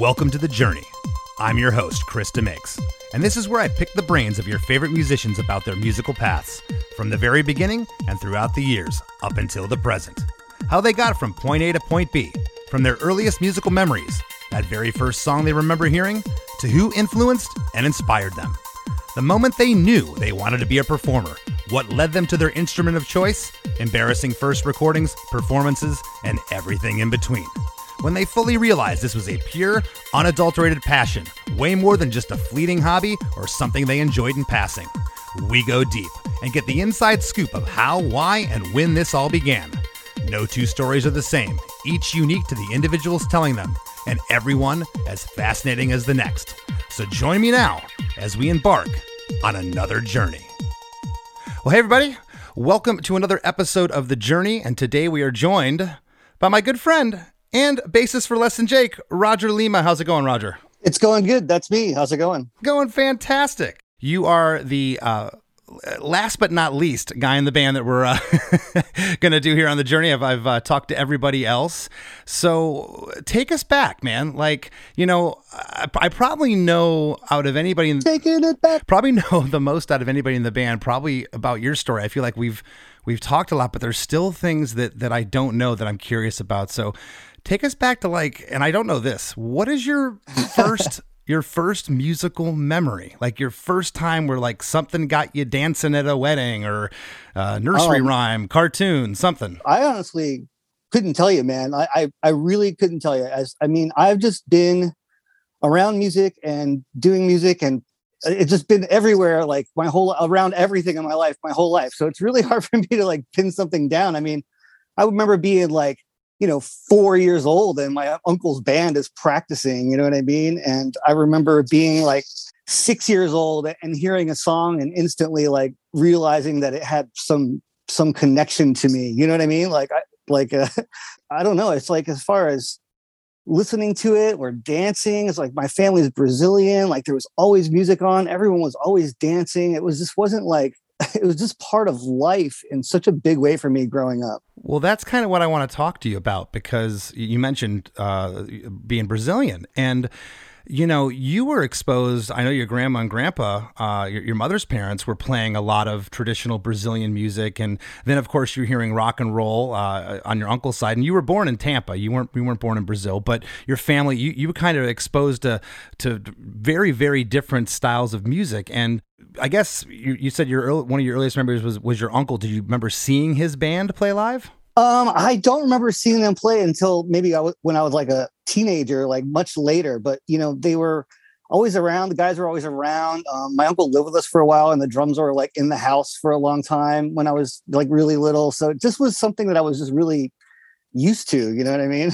Welcome to The Journey. I'm your host, Chris DeMakes, and this is where I pick the brains of your favorite musicians about their musical paths, from the very beginning and throughout the years, up until the present. How they got from point A to point B, from their earliest musical memories, that very first song they remember hearing, to who influenced and inspired them. The moment they knew they wanted to be a performer, what led them to their instrument of choice, embarrassing first recordings, performances, and everything in between. When they fully realized this was a pure, unadulterated passion, way more than just a fleeting hobby or something they enjoyed in passing. We go deep and get the inside scoop of how, why, and when this all began. No two stories are the same, each unique to the individuals telling them, and everyone as fascinating as the next. So join me now as we embark on another journey. Well, hey everybody, welcome to another episode of The Journey, and today we are joined by my good friend and bassist for Less Than Jake, Roger Lima. How's it going, Roger? It's going good. That's me. How's it going? Going fantastic. You are the last but not least guy in the band that we're going to do here on The Journey. I've talked to everybody else. So take us back, man. Like, you know, I probably know out of anybody in the band, probably about your story. I feel like we've talked a lot, but there's still things that I don't know that I'm curious about. So take us back to, like, and I don't know this, what is your first your first musical memory, like your first time where like something got you dancing at a wedding or nursery rhyme, cartoon, something? I honestly couldn't tell you, man. I really couldn't tell you. I've just been around music and doing music, and it's just been everywhere, like around everything in my life, my whole life. So it's really hard for me to like pin something down. I mean, I remember being like, you know, 4 years old and my uncle's band is practicing, you know what I mean? And I remember being like 6 years old and hearing a song and instantly like realizing that it had some connection to me. You know what I mean? I don't know. It's like, as far as listening to it or dancing, it's like my family's Brazilian. Like there was always music on. Everyone was always dancing. It was just part of life in such a big way for me growing up. Well, that's kind of what I want to talk to you about, because you mentioned being Brazilian, and you know, you were exposed. I know your grandma and grandpa, your mother's parents, were playing a lot of traditional Brazilian music, and then of course you're hearing rock and roll on your uncle's side. And you were born in Tampa. You weren't born in Brazil, but your family, you were kind of exposed to very, very different styles of music. And I guess you said one of your earliest memories was your uncle. Did you remember seeing his band play live? I don't remember seeing them play until maybe when I was like a teenager, like much later. But, you know, they were always around. The guys were always around. My uncle lived with us for a while, and the drums were like in the house for a long time when I was like really little. So it just was something that I was just really used to, you know what I mean?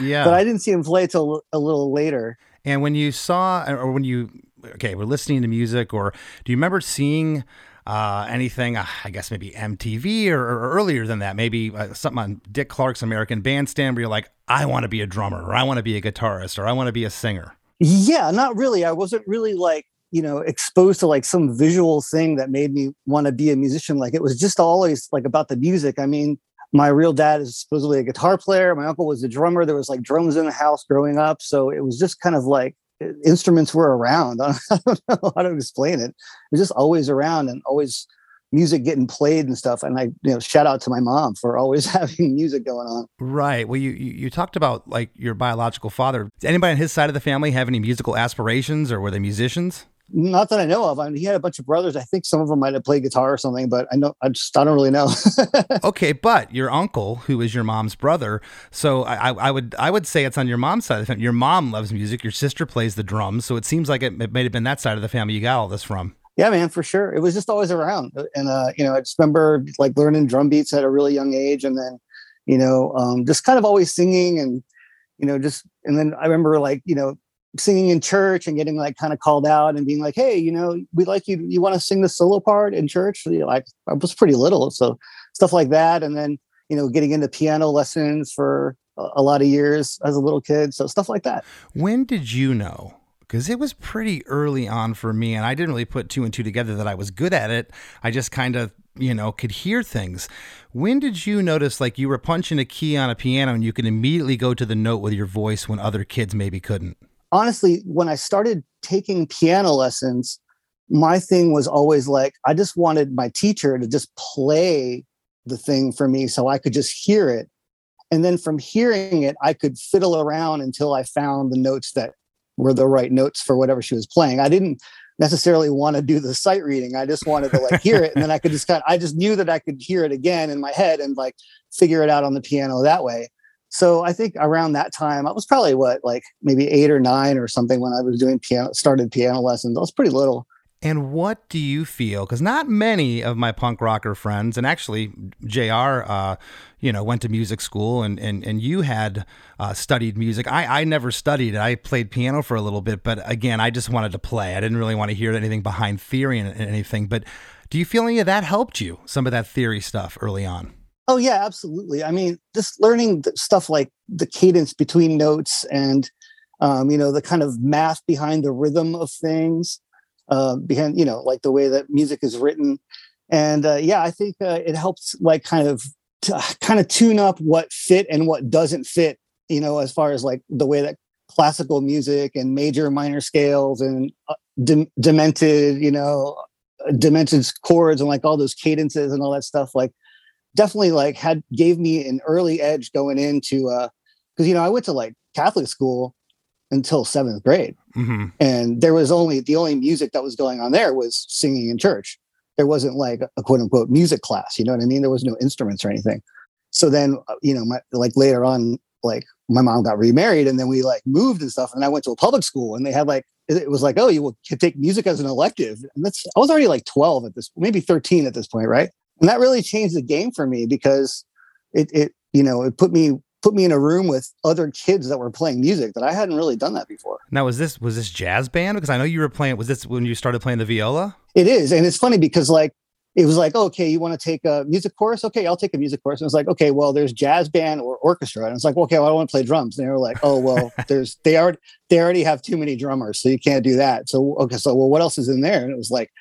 Yeah. But I didn't see him play till a little later. And when you saw, or when you, okay, we're listening to music, or do you remember seeing anything, I guess maybe MTV or earlier than that, maybe something on Dick Clark's American Bandstand where you're like, I want to be a drummer, or I want to be a guitarist, or I want to be a singer? Yeah, not really. I wasn't really like, you know, exposed to like some visual thing that made me want to be a musician. Like it was just always like about the music. I mean, my real dad is supposedly a guitar player. My uncle was a drummer. There was like drums in the house growing up. So it was just kind of like, instruments were around. I don't know how to explain it. It was just always around and always music getting played and stuff. And I, you know, shout out to my mom for always having music going on. Right. Well, you talked about like your biological father. Did anybody on his side of the family have any musical aspirations, or were they musicians? Not that I know of. I mean, he had a bunch of brothers. I think some of them might have played guitar or something, but I don't really know. Okay, but your uncle, who is your mom's brother, so I would say it's on your mom's side of the family. Your mom loves music. Your sister plays the drums, so it seems like it may have been that side of the family you got all this from. Yeah, man, for sure. It was just always around, and you know, I just remember like learning drum beats at a really young age, and then you know, just kind of always singing, and you know, and then I remember like, you know, singing in church and getting like kind of called out and being like, hey, you know, we'd like you, you want to sing the solo part in church? You know, like I was pretty little, so stuff like that. And then, you know, getting into piano lessons for a lot of years as a little kid. So stuff like that. When did you know? because it was pretty early on for me, and I didn't really put two and two together that I was good at it. I just kind of, you know, could hear things. When did you notice, like, you were punching a key on a piano and you could immediately go to the note with your voice when other kids maybe couldn't? Honestly, when I started taking piano lessons, my thing was always like, I just wanted my teacher to just play the thing for me so I could just hear it. And then from hearing it, I could fiddle around until I found the notes that were the right notes for whatever she was playing. I didn't necessarily want to do the sight reading. I just wanted to like hear it. And then I could just kind of, I just knew that I could hear it again in my head and like figure it out on the piano that way. So I think around that time, I was probably maybe 8 or 9 or something when I was doing piano lessons. I was pretty little. And what do you feel? Because not many of my punk rocker friends, and actually JR, went to music school and you had studied music. I never studied it. I played piano for a little bit, but again, I just wanted to play. I didn't really want to hear anything behind theory and anything. But do you feel any of that helped you, some of that theory stuff early on? Oh, yeah, absolutely. I mean, just learning stuff like the cadence between notes and, the kind of math behind the rhythm of things. Behind, like the way that music is written. And I think it helps like kind of tune up what fit and what doesn't fit, as far as like the way that classical music and major minor scales and demented chords and like all those cadences and all that stuff, like definitely like gave me an early edge going into, because, I went to like Catholic school until 7th grade. Mm-hmm. And there was the only music that was going on there was singing in church. There wasn't like a quote unquote music class. You know what I mean? There was no instruments or anything. So then, later on, like my mom got remarried and then we like moved and stuff. And I went to a public school and they had it was like, oh, you could take music as an elective. And I was already like 12 at this, maybe 13 at this point. Right. And that really changed the game for me because it put me in a room with other kids that were playing music that I hadn't really done that before. Now, was this jazz band? Because I know you were playing, was this when you started playing the viola? It is. And it's funny because like, it was like, okay, you want to take a music course? Okay, I'll take a music course. And it's like, okay, well, there's jazz band or orchestra. And it's like, okay, well, I want to play drums. And they were like, oh, well, they already have too many drummers, so you can't do that. So, okay, what else is in there? And it was like,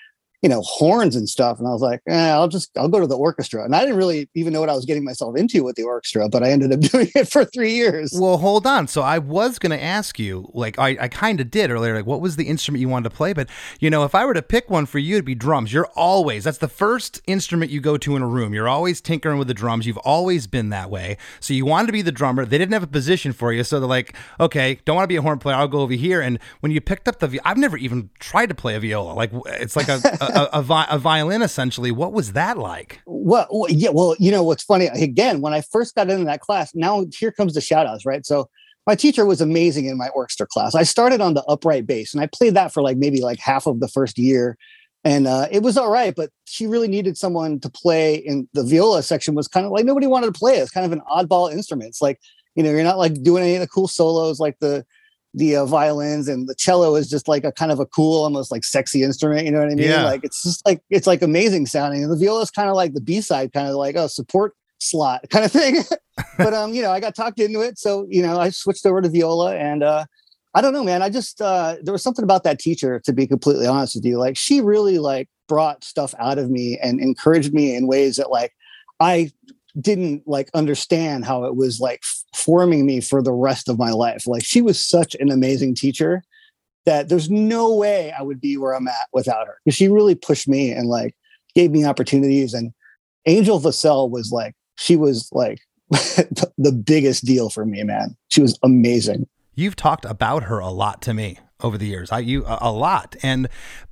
horns and stuff. And I was like, I'll go to the orchestra. And I didn't really even know what I was getting myself into with the orchestra, but I ended up doing it for 3 years. Well, hold on. So I was going to ask you, like, I kind of did earlier, like, what was the instrument you wanted to play? But, if I were to pick one for you, it'd be drums. That's the first instrument you go to in a room. You're always tinkering with the drums. You've always been that way. So you wanted to be the drummer. They didn't have a position for you. So they're like, okay, don't want to be a horn player. I'll go over here. And when you picked up I've never even tried to play a viola. Like, it's like a violin, essentially. What was that like? Well, yeah. Well, what's funny, again, when I first got into that class, now here comes the shout outs, right? So my teacher was amazing in my orchestra class. I started on the upright bass and I played that for maybe half of the first year. And it was all right, but she really needed someone to play in the viola section. Was kind of like, nobody wanted to play it. It's kind of an oddball instrument. It's like, you're not like doing any of the cool solos, like the violins, and the cello is just like a kind of a cool, almost like sexy instrument. You know what I mean? Yeah. Like, it's just like, it's like amazing sounding. And the viola is kind of like the B-side, kind of like a support slot kind of thing. But, I got talked into it. So, I switched over to viola and, I don't know, man, I just, there was something about that teacher, to be completely honest with you. Like, she really like brought stuff out of me and encouraged me in ways that like, I didn't like understand how it was like forming me for the rest of my life. Like, she was such an amazing teacher that there's no way I would be where I'm at without her. She really pushed me and like gave me opportunities. And Angel Vassell was like, she was like the biggest deal for me, man. She was amazing. You've talked about her a lot to me over the years, a lot.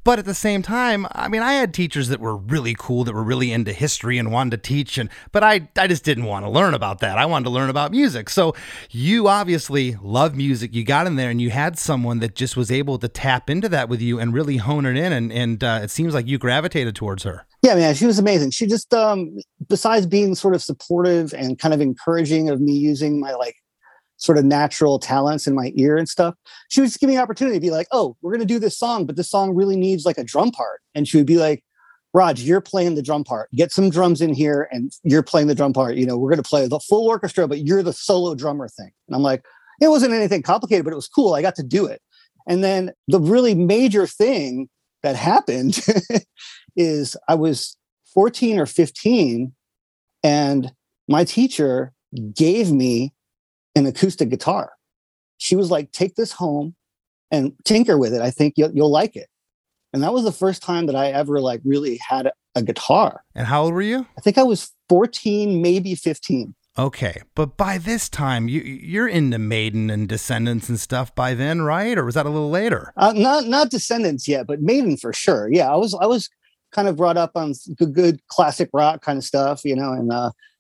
But at the same time, I mean, I had teachers that were really cool, that were really into history and wanted to teach. But I just didn't want to learn about that. I wanted to learn about music. So you obviously love music. You got in there and you had someone that just was able to tap into that with you and really hone it in. And it seems like you gravitated towards her. Yeah, man, she was amazing. She just, besides being sort of supportive and kind of encouraging of me using my like sort of natural talents in my ear and stuff, she would just give me an opportunity to be like, oh, we're going to do this song, but this song really needs like a drum part. And she would be like, Raj, you're playing the drum part. Get some drums in here and you're playing the drum part. We're going to play the full orchestra, but you're the solo drummer thing. And I'm like, it wasn't anything complicated, but it was cool. I got to do it. And then the really major thing that happened is I was 14 or 15, and my teacher gave me an acoustic guitar. She was like, take this home and tinker with it. I think you'll like it. And that was the first time that I ever like really had a guitar. And how old were you? I think I was 14, maybe 15. Okay. But by this time, you're into Maiden and Descendents and stuff by then, right? Or was that a little later? Not Descendents yet, but Maiden for sure. Yeah. I was kind of brought up on good classic rock kind of stuff, you know, and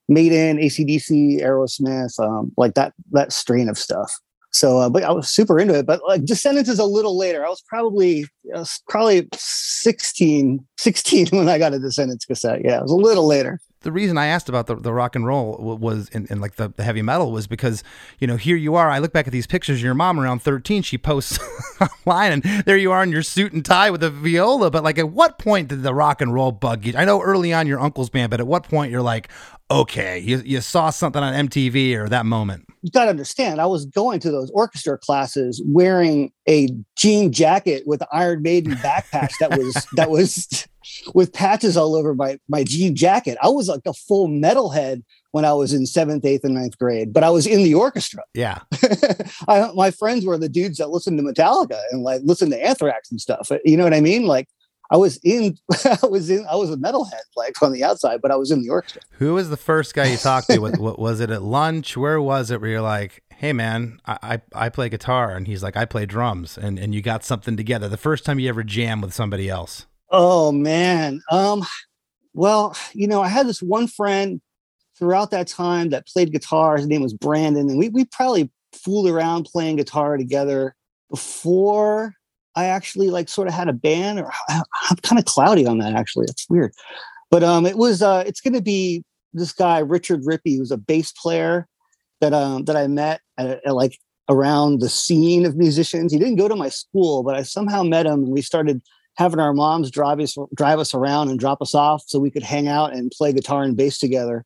Maiden, AC/DC, Aerosmith, like that strain of stuff. So, but I was super into it. But like Descendents is a little later. I was probably 16 when I got a Descendents cassette. Yeah, it was a little later. The reason I asked about the rock and roll was in like the heavy metal was because, you know, here you are. I look back at these pictures of your mom around 13. She posts online and there you are in your suit and tie with a viola. But like, at what point did the rock and roll bug you? I know early on your uncle's band, but at what point you're like, okay, you saw something on MTV or that moment? You got to understand, I was going to those orchestra classes wearing a jean jacket with an Iron Maiden backpatch that was with patches all over my jean jacket. I was like a full metalhead when I was in 7th, 8th, and 9th grade, but I was in the orchestra. Yeah. My friends were the dudes that listened to Metallica and like listened to Anthrax and stuff. You know what I mean? Like I was a metalhead, like on the outside, but I was in the orchestra. Who was the first guy you talked to? What was it at lunch? Where was it where you're like, hey man, I play guitar, and he's like, I play drums, and you got something together? The first time you ever jammed with somebody else? Oh man. Well, you know, I had this one friend throughout that time that played guitar. His name was Brandon. And we probably fooled around playing guitar together before I actually like sort of had a band, or I'm kind of cloudy on that. Actually, it's weird. But it was, it's going to be this guy, Richard Rippey, who's a bass player that I met at like around the scene of musicians. He didn't go to my school, but I somehow met him, and we started having our moms drive us around and drop us off so we could hang out and play guitar and bass together.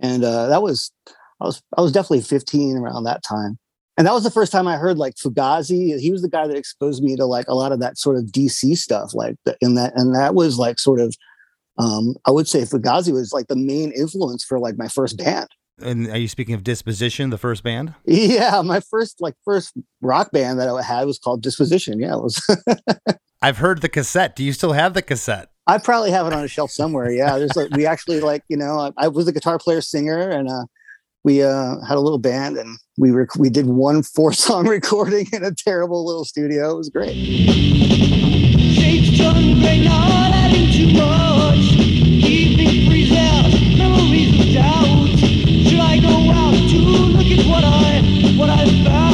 And I was definitely 15 around that time. And that was the first time I heard like Fugazi. He was the guy that exposed me to like a lot of that sort of DC stuff, like and that was like sort of, I would say Fugazi was like the main influence for like my first band. And are you speaking of Disposition, the first band? Yeah, my first rock band that I had was called Disposition. Yeah, it was. I've heard the cassette. Do you still have the cassette? I probably have it on a shelf somewhere. Yeah, there's like, we actually like, you know, I was a guitar player, singer, and we had a little band, and we did one 4-song recording in a terrible little studio. It was great. Shades turn gray, not adding too much, keeping freeze out, memories of doubt. Should I go out to look at what I found?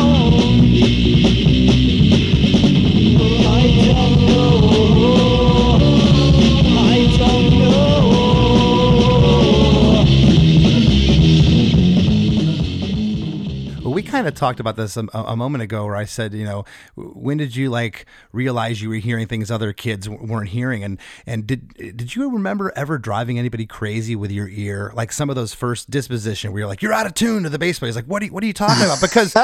Kind of talked about this a moment ago, where I said, you know, when did you like realize you were hearing things other kids weren't hearing, and did you remember ever driving anybody crazy with your ear, like some of those first Disposition where you're like, you're out of tune to the bass player? It's like, what are you talking about? Because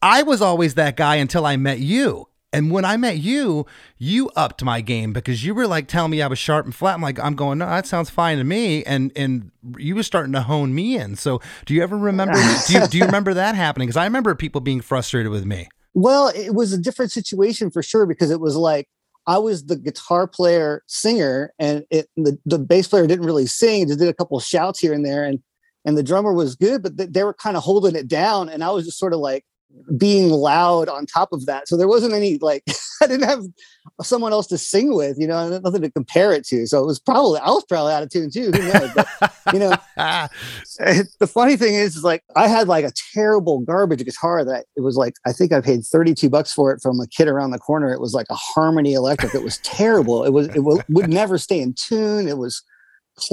I was always that guy until I met you. And when I met you, you upped my game, because you were like telling me I was sharp and flat. I'm like, I'm going, no, that sounds fine to me. And you were starting to hone me in. So do you ever remember, do you remember that happening? Because I remember people being frustrated with me. Well, it was a different situation for sure, because it was like, I was the guitar player, singer, and the bass player didn't really sing. Just did a couple of shouts here and there. And the drummer was good, but they were kind of holding it down. And I was just sort of like, being loud on top of that. So there wasn't any, like, I didn't have someone else to sing with, you know, nothing to compare it to. So it was probably, I was probably out of tune too. Who knows? But, you know, the funny thing is like, I had like a terrible garbage guitar that it was like, I think I paid $32 for it from a kid around the corner. It was like a Harmony Electric. It was terrible. It would never stay in tune. It was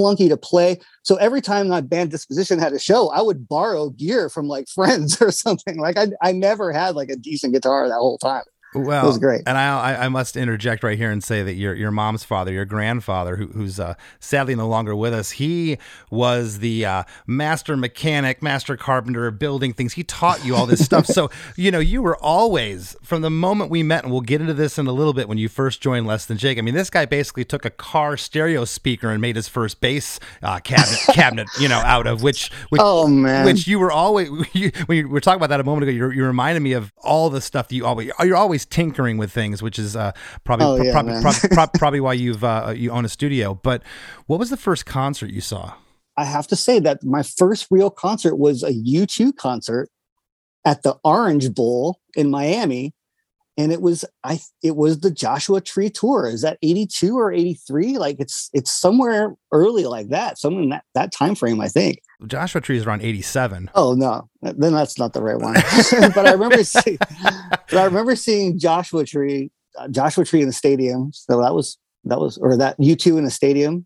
clunky to play. So every time my band Disposition had a show, I would borrow gear from like friends or something. Like I never had like a decent guitar that whole time. Well, it was great. And I must interject right here and say that your mom's father, your grandfather, who's sadly no longer with us, he was the master mechanic, master carpenter, building things. He taught you all this stuff. So, you know, you were always, from the moment we met, and we'll get into this in a little bit when you first joined Less Than Jake. I mean, this guy basically took a car stereo speaker and made his first bass cabinet, you know, out of which oh, man. Which you were always, when you were talking about that a moment ago, you reminded me of all the stuff that you're always tinkering with things, which is probably why you've you own a studio. But what was the first concert you saw? I have to say that my first real concert was a U2 concert at the Orange Bowl in Miami, and it was the Joshua Tree tour. Is that 82 or 83? Like it's somewhere early like that, somewhere in that time frame, I think. Joshua Tree is around 87. Oh no, then that's not the right one. But I remember seeing Joshua Tree in the stadium. So that U2 in the stadium.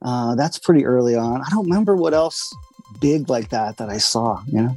That's pretty early on. I don't remember what else big like that I saw. You know.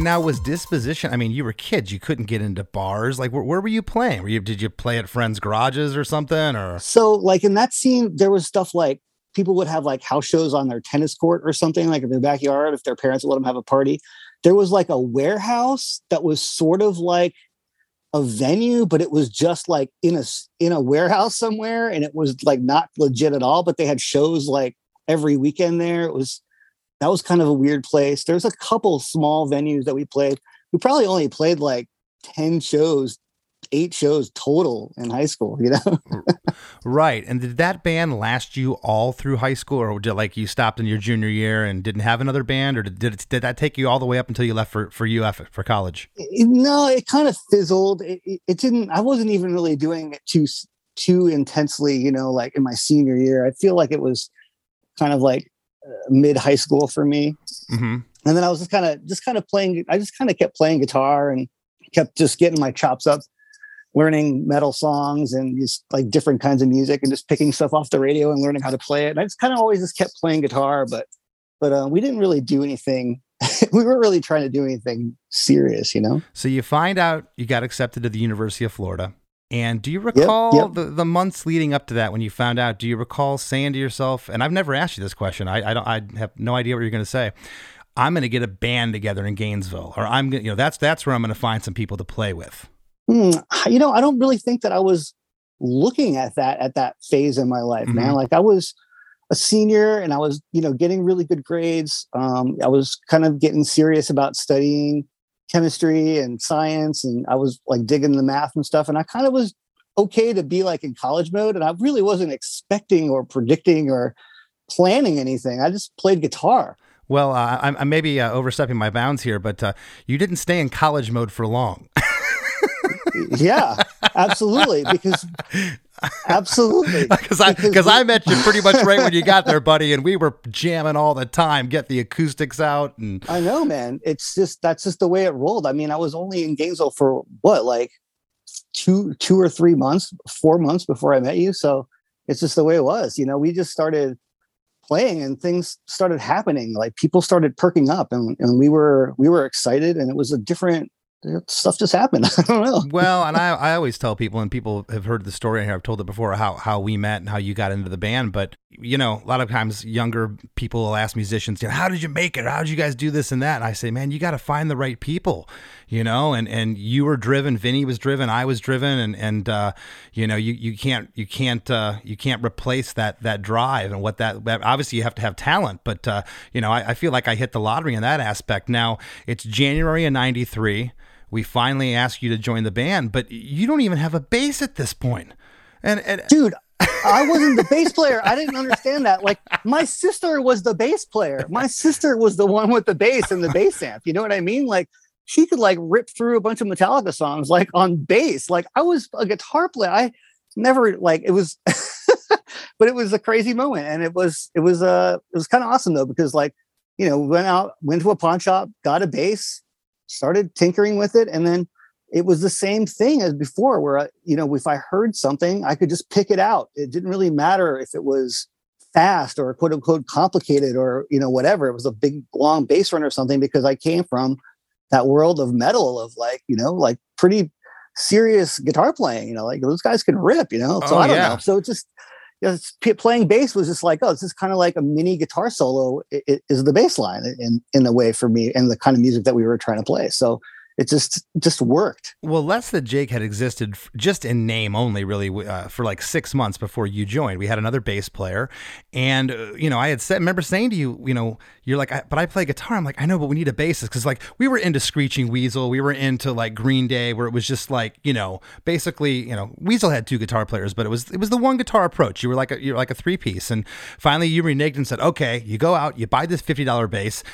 Now, was Disposition, I mean, you were kids, you couldn't get into bars. Like, where were you playing? Did you play at friends' garages or something? Or so, like, in that scene, there was stuff like people would have, like, house shows on their tennis court or something, like in their backyard, if their parents would let them have a party. There was, like, a warehouse that was sort of like a venue, but it was just, like, in a warehouse somewhere, and it was, like, not legit at all, but they had shows, like, every weekend there. That was kind of a weird place. There's a couple small venues that we played. We probably only played like 10 shows, 8 shows total in high school, you know? Right. And did that band last you all through high school, or did you stopped in your junior year and didn't have another band, or did that take you all the way up until you left for UF for college? No, it kind of fizzled. It didn't, I wasn't even really doing it too intensely, you know, like in my senior year. I feel like it was kind of like mid high school for me. Mm-hmm. And then I was just kind of playing. I just kind of kept playing guitar and kept just getting my chops up, learning metal songs and just like different kinds of music and just picking stuff off the radio and learning how to play it. And I just kind of always just kept playing guitar, but we didn't really do anything. We weren't really trying to do anything serious, you know? So you find out you got accepted to the University of Florida. And do you recall the months leading up to that when you found out? Do you recall saying to yourself, and I've never asked you this question, I have no idea what you're going to say, I'm going to get a band together in Gainesville, or I'm going, you know, that's where I'm going to find some people to play with. You know, I don't really think that I was looking at that phase in my life, mm-hmm. man. Like I was a senior and I was, you know, getting really good grades. I was kind of getting serious about studying chemistry and science, and I was like digging the math and stuff, and I kind of was okay to be like in college mode, and I really wasn't expecting or predicting or planning anything. I just played guitar. Well, I'm maybe overstepping my bounds here, but you didn't stay in college mode for long. Yeah, absolutely. Because I met you pretty much right when you got there, buddy, and we were jamming all the time, get the acoustics out. And I know, man, that's just the way it rolled. I mean, I was only in Gainesville for what, like four months before I met you. So it's just the way it was. You know, we just started playing and things started happening. Like people started perking up, and we were excited, and it was a different. Stuff just happened. I don't know. Well, and I always tell people, and people have heard the story here, I've told it before, how we met and how you got into the band. But, you know, a lot of times younger people will ask musicians, you know, how did you make it? How did you guys do this and that? And I say, man, you got to find the right people, you know, and you were driven. Vinny was driven. I was driven. And you know, you can't replace that drive and what that obviously you have to have talent. But, you know, I feel like I hit the lottery in that aspect. Now it's January of 93. we finally ask you to join the band, but you don't even have a bass at this point. And dude, I wasn't the bass player. I didn't understand that. Like, my sister was the bass player. My sister was the one with the bass and the bass amp. You know what I mean? Like, she could like rip through a bunch of Metallica songs, like on bass. Like, I was a guitar player. I never like, it was, but it was a crazy moment. And it was kind of awesome though, because like, you know, went to a pawn shop, got a bass, started tinkering with it. And then it was the same thing as before where, you know, if I heard something, I could just pick it out. It didn't really matter if it was fast or quote unquote complicated or, you know, whatever. It was a big long bass run or something, because I came from that world of metal, of like, you know, like pretty serious guitar playing, you know, like those guys can rip, you know? So I don't know. So it's just, you know, playing bass was just like, oh, this is kind of like a mini guitar solo. It is the bass line in a way for me, and the kind of music that we were trying to play. So it just worked. Well, Less Than Jake had existed just in name only, really, for like 6 months before you joined. We had another bass player, and you know, I had said, remember saying to you, you know, you're like, but I play guitar. I'm like, I know, but we need a bassist, because like we were into Screeching Weasel, we were into like Green Day, where it was just like, you know, basically, you know, Weasel had two guitar players, but it was the one guitar approach. You were like a three piece, and finally you reneged and said, okay, you go out, you buy this $50 bass.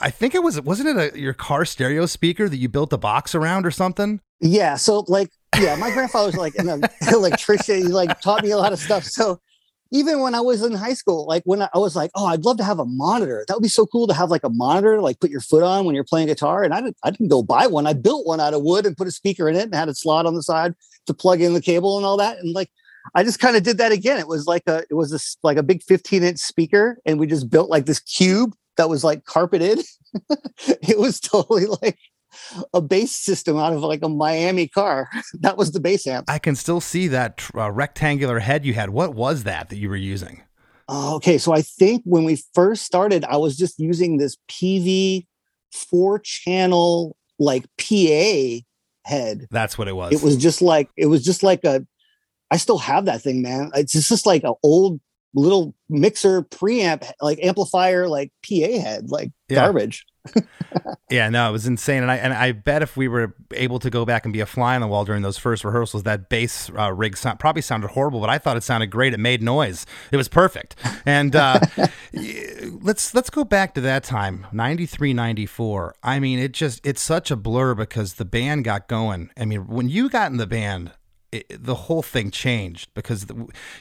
I think it was, wasn't it your car stereo speaker that you built? Built the box around or something? Yeah. So like, yeah, my grandfather's like an electrician. He like taught me a lot of stuff. So even when I was in high school, like when I was like, oh, I'd love to have a monitor. That would be so cool to have like a monitor, like put your foot on when you're playing guitar. And I didn't go buy one. I built one out of wood and put a speaker in it and had a slot on the side to plug in the cable and all that. And like, I just kind of did that again. It was like a big 15-inch speaker, and we just built like this cube that was like carpeted. It was totally like a bass system out of like a Miami car. That was the bass amp. I can still see that rectangular head you had. What was that you were using? Okay, so I think when we first started, I was just using this PV 4-channel like PA head. That's what it was. It was just like I still have that thing, man. It's just like an old little mixer preamp, like amplifier, like PA head, like garbage. Yeah, no, it was insane. And I bet if we were able to go back and be a fly on the wall during those first rehearsals, that bass rig probably sounded horrible, but I thought it sounded great. It made noise. It was perfect. And let's go back to that time, 93, 94. I mean, it's such a blur because the band got going. I mean, when you got in the band, the whole thing changed, because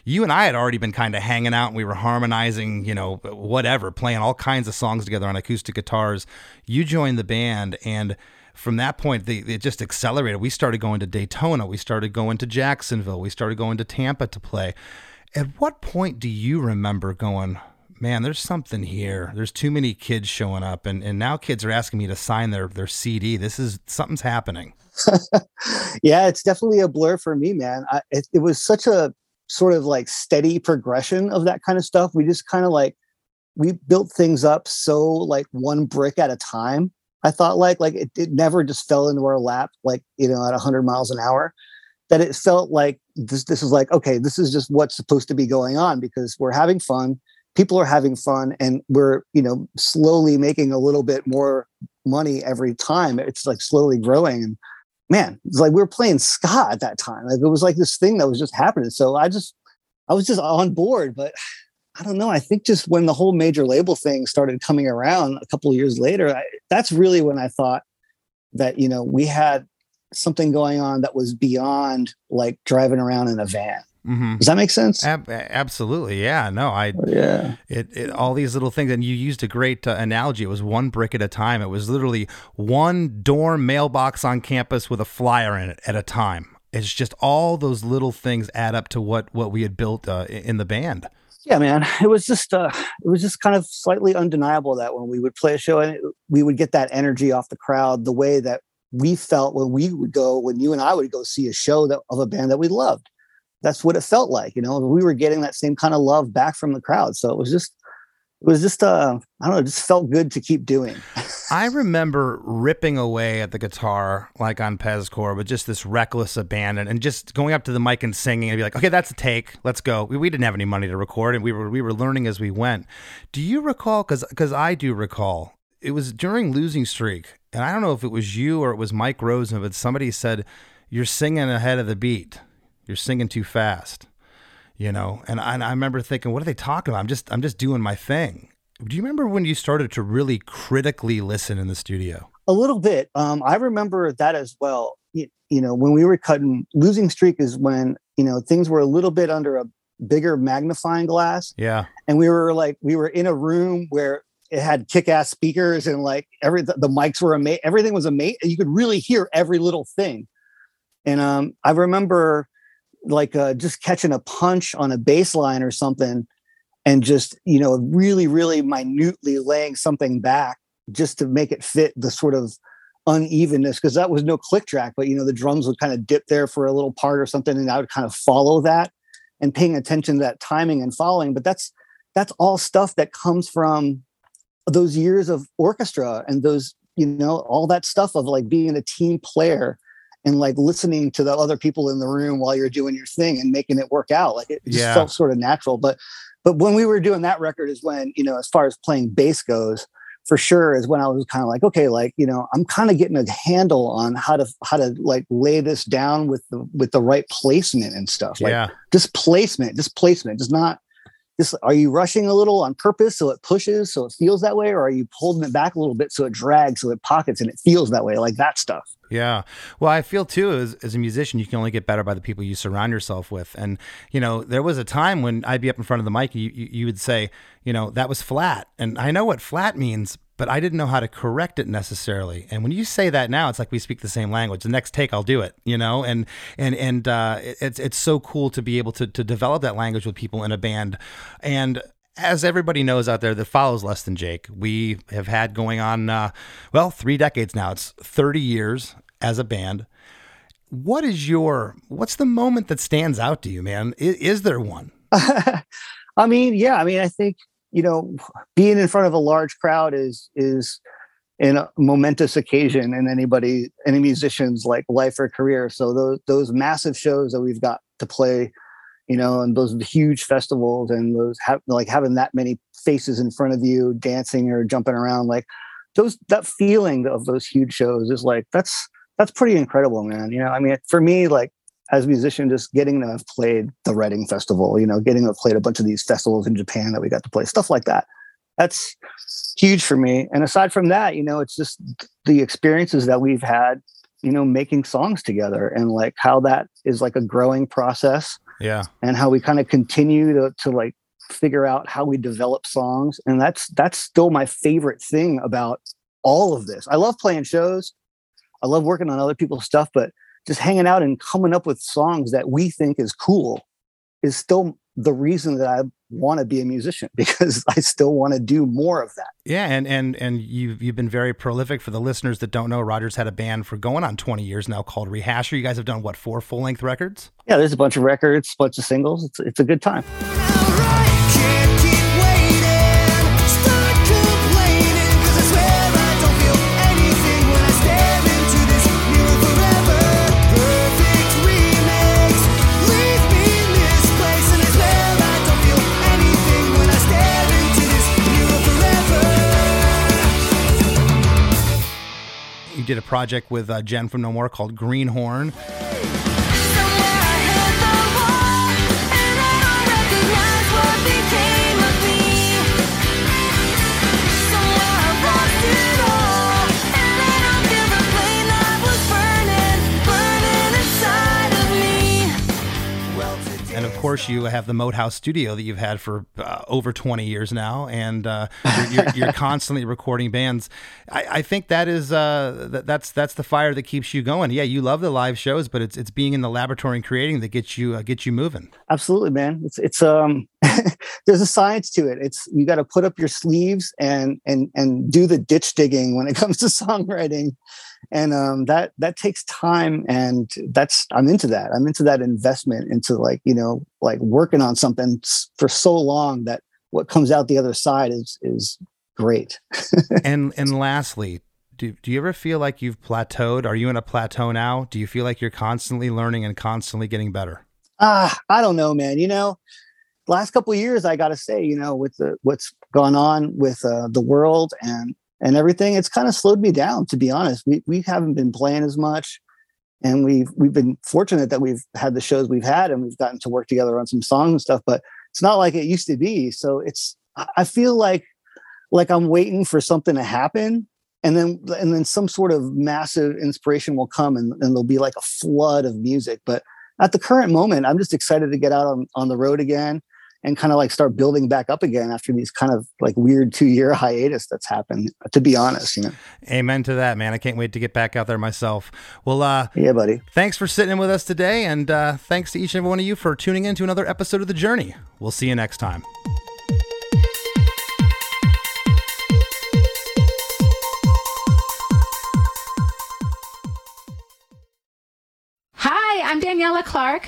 you and I had already been kind of hanging out, and we were harmonizing, you know, whatever, playing all kinds of songs together on acoustic guitars. You joined the band, and from that point, it just accelerated. We started going to Daytona. We started going to Jacksonville. We started going to Tampa to play. At what point do you remember going, man, there's something here. There's too many kids showing up, and now kids are asking me to sign their CD. Something's happening. Yeah, it's definitely a blur for me, man. It was such a sort of like steady progression of that kind of stuff. We just kind of like, we built things up so like one brick at a time. I thought like it never just fell into our lap, like, you know, at 100 miles an hour, that it felt like this is like, okay, this is just what's supposed to be going on, because we're having fun. People are having fun, and we're, you know, slowly making a little bit more money every time. It's like slowly growing. And man, it's like we were playing ska at that time. Like, it was like this thing that was just happening. So I was just on board, but I don't know. I think just when the whole major label thing started coming around a couple of years later, that's really when I thought that, you know, we had something going on that was beyond like driving around in a van. Mm-hmm. Does that make sense? Absolutely. Yeah. No, It all these little things. And you used a great analogy. It was one brick at a time. It was literally one dorm mailbox on campus with a flyer in it at a time. It's just all those little things add up to what we had built in the band. Yeah, man. It was just kind of slightly undeniable that when we would play a show, and we would get that energy off the crowd, the way that we felt when you and I would go see a show of a band that we loved. That's what it felt like, you know, we were getting that same kind of love back from the crowd. So it was just, I don't know, it just felt good to keep doing. I remember ripping away at the guitar, like on Pezcore, with just this reckless abandon, and just going up to the mic and singing and be like, okay, that's a take. Let's go. We didn't have any money to record, and we were learning as we went. Do you recall? Cause I do recall it was during Losing Streak, and I don't know if it was you or it was Mike Rosen, but somebody said, you're singing ahead of the beat. You're singing too fast, you know? And I remember thinking, what are they talking about? I'm just doing my thing. Do you remember when you started to really critically listen in the studio? A little bit. I remember that as well. You know, when we were cutting, Losing Streak is when, you know, things were a little bit under a bigger magnifying glass. Yeah. And we were in a room where it had kick-ass speakers and like the mics were amazing. Everything was amazing. You could really hear every little thing. And I remember just catching a punch on a bass line or something and just, you know, really, really minutely laying something back just to make it fit the sort of unevenness, because that was no click track, but, you know, the drums would kind of dip there for a little part or something, and I would kind of follow that and paying attention to that timing and following. But that's all stuff that comes from those years of orchestra and those, you know, all that stuff of like being a team player and like listening to the other people in the room while you're doing your thing and making it work out. Like it just felt sort of natural. But when we were doing that record is when, you know, as far as playing bass goes, for sure, is when I was kind of like, okay, like, you know, I'm kind of getting a handle on how to like lay this down with the right placement and stuff. Like displacement does not. This, are you rushing a little on purpose so it pushes, so it feels that way? Or are you holding it back a little bit so it drags, so it pockets and it feels that way, like that stuff? Yeah. Well, I feel too, as a musician, you can only get better by the people you surround yourself with. And, you know, there was a time when I'd be up in front of the mic, you would say, you know, that was flat. And I know what flat means, but I didn't know how to correct it necessarily. And when you say that now, it's like we speak the same language. The next take, I'll do it, you know? And it's so cool to be able to develop that language with people in a band. And as everybody knows out there that follows Less Than Jake, we have had going on, 3 decades now. It's 30 years as a band. What's the moment that stands out to you, man? Is there one? I think, you know, being in front of a large crowd is a momentous occasion in any musician's like life or career. So those massive shows that we've got to play, you know, and those huge festivals and those having that many faces in front of you dancing or jumping around, like that feeling of those huge shows is like, that's pretty incredible, man. You know, I mean, for me, like, as a musician, just getting to have played the Reading Festival, you know, getting to have played a bunch of these festivals in Japan that we got to play, stuff like that. That's huge for me. And aside from that, you know, it's just the experiences that we've had, you know, making songs together and like how that is like a growing process. Yeah. And how we kind of continue to like figure out how we develop songs. And that's still my favorite thing about all of this. I love playing shows. I love working on other people's stuff, but just hanging out and coming up with songs that we think is cool is still the reason that I want to be a musician, because I still want to do more of that. Yeah. And you've been very prolific. For the listeners that don't know, Roger's had a band for going on 20 years now called Rehasher. You guys have done 4 full length records? Yeah. There's a bunch of records, bunch of singles. It's a good time. Did a project with Jen from No More called Greenhorn. And of course, you have the Moat House studio that you've had for over 20 years now, and you're constantly recording bands. I think that is that's the fire that keeps you going. Yeah, you love the live shows, but it's being in the laboratory and creating that gets you moving. Absolutely, man. It's there's a science to it. It's, you got to put up your sleeves and do the ditch digging when it comes to songwriting, and that takes time. And that's, I'm into that. I'm into that investment into, like, you know, like working on something for so long that what comes out the other side is great. and lastly, do you ever feel like you've plateaued? Are you in a plateau now? Do you feel like you're constantly learning and constantly getting better? I don't know, man. You know, last couple of years, I got to say, you know, with what's gone on with the world and and everything, it's kind of slowed me down, to be honest. We haven't been playing as much, and we've been fortunate that we've had the shows we've had, and we've gotten to work together on some songs and stuff, but it's not like it used to be. So I feel like I'm waiting for something to happen, and then some sort of massive inspiration will come, and there'll be like a flood of music. But at the current moment, I'm just excited to get out on the road again and kind of like start building back up again after these kind of like weird 2-year hiatus that's happened, to be honest, you know. Amen to that, man. I can't wait to get back out there myself. Well, yeah, buddy. Thanks for sitting in with us today. And thanks to each and every one of you for tuning in to another episode of The Journey. We'll see you next time. I'm Daniela Clark.